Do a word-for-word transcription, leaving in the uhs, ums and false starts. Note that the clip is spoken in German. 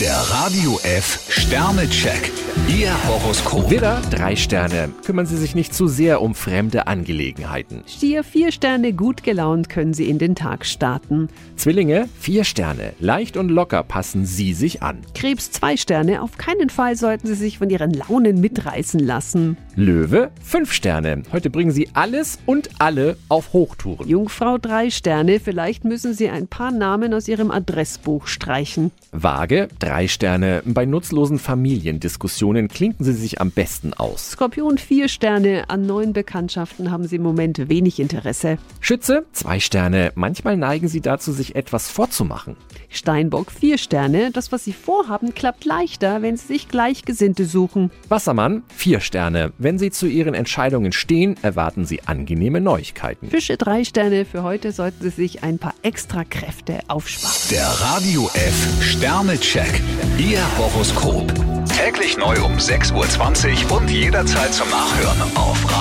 Der Radio-F-Sterne-Check. Ihr Horoskop. Widder, drei Sterne. Kümmern Sie sich nicht zu sehr um fremde Angelegenheiten. Stier, vier Sterne. Gut gelaunt können Sie in den Tag starten. Zwillinge, vier Sterne. Leicht und locker passen Sie sich an. Krebs, zwei Sterne. Auf keinen Fall sollten Sie sich von Ihren Launen mitreißen lassen. Löwe, fünf Sterne. Heute bringen Sie alles und alle auf Hochtouren. Jungfrau, drei Sterne. Vielleicht müssen Sie ein paar Namen aus Ihrem Adressbuch streichen. Waage, drei Sterne. Bei nutzlosen Familiendiskussionen klinken Sie sich am besten aus. Skorpion, vier Sterne. An neuen Bekanntschaften haben Sie im Moment wenig Interesse. Schütze, zwei Sterne. Manchmal neigen Sie dazu, sich etwas vorzumachen. Steinbock, vier Sterne. Das, was Sie vorhaben, klappt leichter, wenn Sie sich Gleichgesinnte suchen. Wassermann, vier Sterne. Wenn Sie zu Ihren Entscheidungen stehen, erwarten Sie angenehme Neuigkeiten. Fische, drei Sterne. Für heute sollten Sie sich ein paar extra Kräfte aufsparen. Der Radio-F-Sterne-Check. Ihr Horoskop. Täglich neu um sechs Uhr zwanzig und jederzeit zum Nachhören auf Radio.